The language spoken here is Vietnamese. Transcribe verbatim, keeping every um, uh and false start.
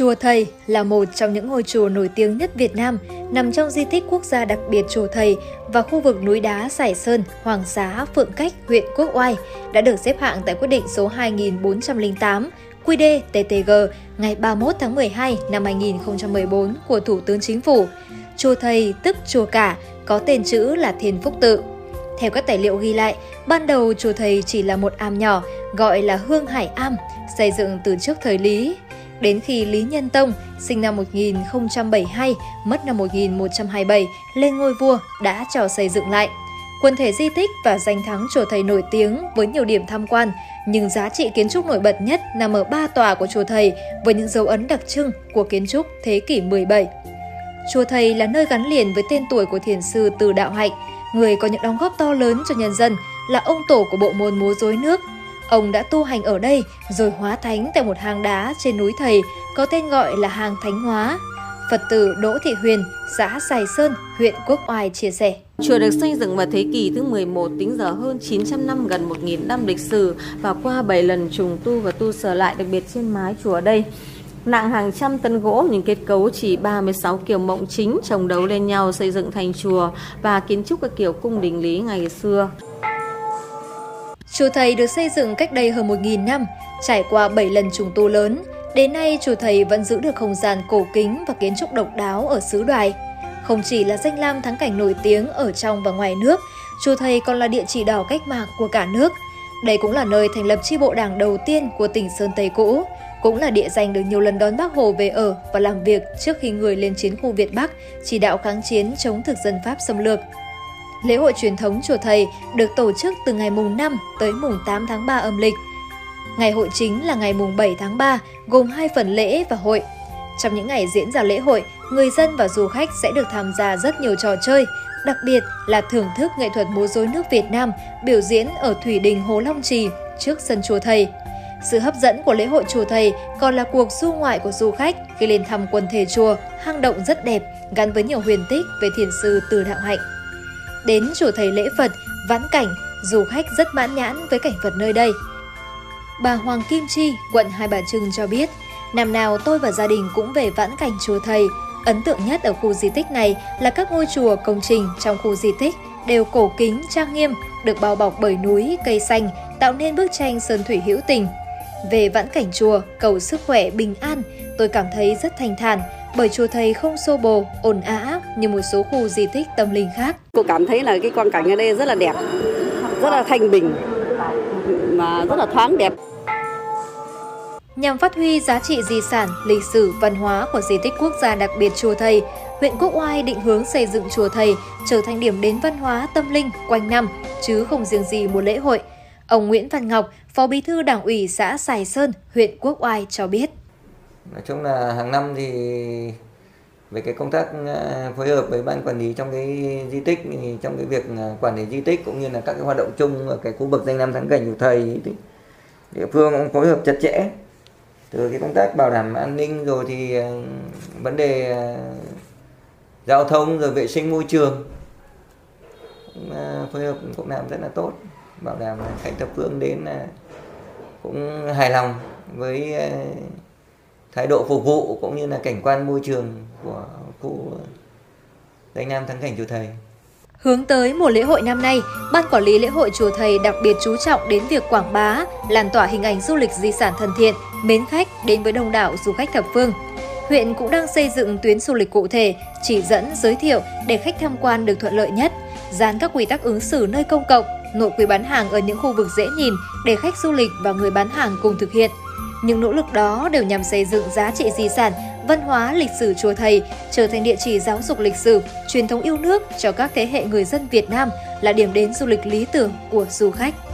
Chùa Thầy là một trong những ngôi chùa nổi tiếng nhất Việt Nam, nằm trong di tích quốc gia đặc biệt Chùa Thầy và khu vực núi đá Sải Sơn, Hoàng Xá, Phượng Cách, huyện Quốc Oai, đã được xếp hạng tại quyết định số hai nghìn bốn trăm lẻ tám quy đê tê tê giê ngày ba mươi mốt tháng mười hai năm hai nghìn không trăm mười bốn của Thủ tướng Chính phủ. Chùa Thầy tức chùa cả, có tên chữ là Thiên Phúc Tự. Theo các tài liệu ghi lại, ban đầu Chùa Thầy chỉ là một am nhỏ gọi là Hương Hải Am, xây dựng từ trước thời Lý. Đến khi Lý Nhân Tông, sinh năm một nghìn không trăm bảy mươi hai, mất năm một nghìn một trăm hai mươi bảy, lên ngôi vua đã cho xây dựng lại. Quần thể di tích và danh thắng Chùa Thầy nổi tiếng với nhiều điểm tham quan, nhưng giá trị kiến trúc nổi bật nhất nằm ở ba tòa của Chùa Thầy với những dấu ấn đặc trưng của kiến trúc thế kỷ mười bảy. Chùa Thầy là nơi gắn liền với tên tuổi của thiền sư Từ Đạo Hạnh, người có những đóng góp to lớn cho nhân dân, là ông tổ của bộ môn múa rối nước. Ông đã tu hành ở đây rồi hóa thánh tại một hang đá trên núi Thầy có tên gọi là hang Thánh Hóa. Phật tử Đỗ Thị Huyền, xã Sài Sơn, huyện Quốc Oai chia sẻ. Chùa được xây dựng vào thế kỷ thứ mười một, tính giờ hơn chín trăm năm, gần một nghìn năm lịch sử và qua bảy lần trùng tu và tu sửa lại, đặc biệt trên mái chùa ở đây nặng hàng trăm tấn gỗ, những kết cấu chỉ ba mươi sáu kiểu mộng chính chồng đấu lên nhau xây dựng thành chùa và kiến trúc các kiểu cung đình Lý ngày xưa. Chùa Thầy được xây dựng cách đây hơn một nghìn năm, trải qua bảy lần trùng tu lớn. Đến nay, Chùa Thầy vẫn giữ được không gian cổ kính và kiến trúc độc đáo ở xứ Đoài. Không chỉ là danh lam thắng cảnh nổi tiếng ở trong và ngoài nước, Chùa Thầy còn là địa chỉ đỏ cách mạng của cả nước. Đây cũng là nơi thành lập chi bộ đảng đầu tiên của tỉnh Sơn Tây cũ, cũng là địa danh được nhiều lần đón Bác Hồ về ở và làm việc trước khi người lên chiến khu Việt Bắc, chỉ đạo kháng chiến chống thực dân Pháp xâm lược. Lễ hội truyền thống Chùa Thầy được tổ chức từ ngày mùng năm tới mùng tám tháng ba âm lịch. Ngày hội chính là ngày mùng bảy tháng ba, gồm hai phần lễ và hội. Trong những ngày diễn ra lễ hội, người dân và du khách sẽ được tham gia rất nhiều trò chơi, đặc biệt là thưởng thức nghệ thuật múa rối nước Việt Nam biểu diễn ở Thủy Đình Hố Long Trì trước sân Chùa Thầy. Sự hấp dẫn của lễ hội Chùa Thầy còn là cuộc du ngoại của du khách khi lên thăm quần thể chùa, hang động rất đẹp, gắn với nhiều huyền tích về thiền sư Từ Đạo Hạnh. Đến Chùa Thầy lễ Phật, vãn cảnh, du khách rất mãn nhãn với cảnh Phật nơi đây. Bà Hoàng Kim Chi, quận Hai Bà Trưng cho biết, năm nào tôi và gia đình cũng về vãn cảnh Chùa Thầy. Ấn tượng nhất ở khu di tích này là các ngôi chùa công trình trong khu di tích đều cổ kính trang nghiêm, được bao bọc bởi núi, cây xanh, tạo nên bức tranh sơn thủy hữu tình. Về vãn cảnh chùa, cầu sức khỏe bình an, tôi cảm thấy rất thanh thản, bởi Chùa Thầy không xô bồ, ồn ào như một số khu di tích tâm linh khác. Cô cảm thấy là cái quang cảnh ở đây rất là đẹp, rất là thanh bình, mà rất là thoáng đẹp. Nhằm phát huy giá trị di sản, lịch sử, văn hóa của di tích quốc gia đặc biệt Chùa Thầy, huyện Quốc Oai định hướng xây dựng Chùa Thầy trở thành điểm đến văn hóa tâm linh quanh năm, chứ không riêng gì một lễ hội. Ông Nguyễn Văn Ngọc, Phó Bí thư Đảng ủy xã Sài Sơn, huyện Quốc Oai cho biết. Nói chung là hàng năm thì về cái công tác phối hợp với ban quản lý trong cái di tích, trong cái việc quản lý di tích cũng như là các cái hoạt động chung ở cái khu vực danh lam thắng cảnh Chùa Thầy, thì địa phương cũng phối hợp chặt chẽ từ cái công tác bảo đảm an ninh, rồi thì vấn đề giao thông, rồi vệ sinh môi trường, phối hợp cũng làm rất là tốt, bảo đảm khách thập phương đến cũng hài lòng với thái độ phục vụ cũng như là cảnh quan môi trường của khu danh lam thắng cảnh Chùa Thầy. Hướng tới mùa lễ hội năm nay, Ban Quản lý Lễ hội Chùa Thầy đặc biệt chú trọng đến việc quảng bá, lan tỏa hình ảnh du lịch di sản thân thiện, mến khách đến với đông đảo du khách thập phương. Huyện cũng đang xây dựng tuyến du lịch cụ thể, chỉ dẫn, giới thiệu để khách tham quan được thuận lợi nhất, dán các quy tắc ứng xử nơi công cộng, nội quy bán hàng ở những khu vực dễ nhìn để khách du lịch và người bán hàng cùng thực hiện. Những nỗ lực đó đều nhằm xây dựng giá trị di sản, văn hóa, lịch sử Chùa Thầy trở thành địa chỉ giáo dục lịch sử, truyền thống yêu nước cho các thế hệ người dân Việt Nam, là điểm đến du lịch lý tưởng của du khách.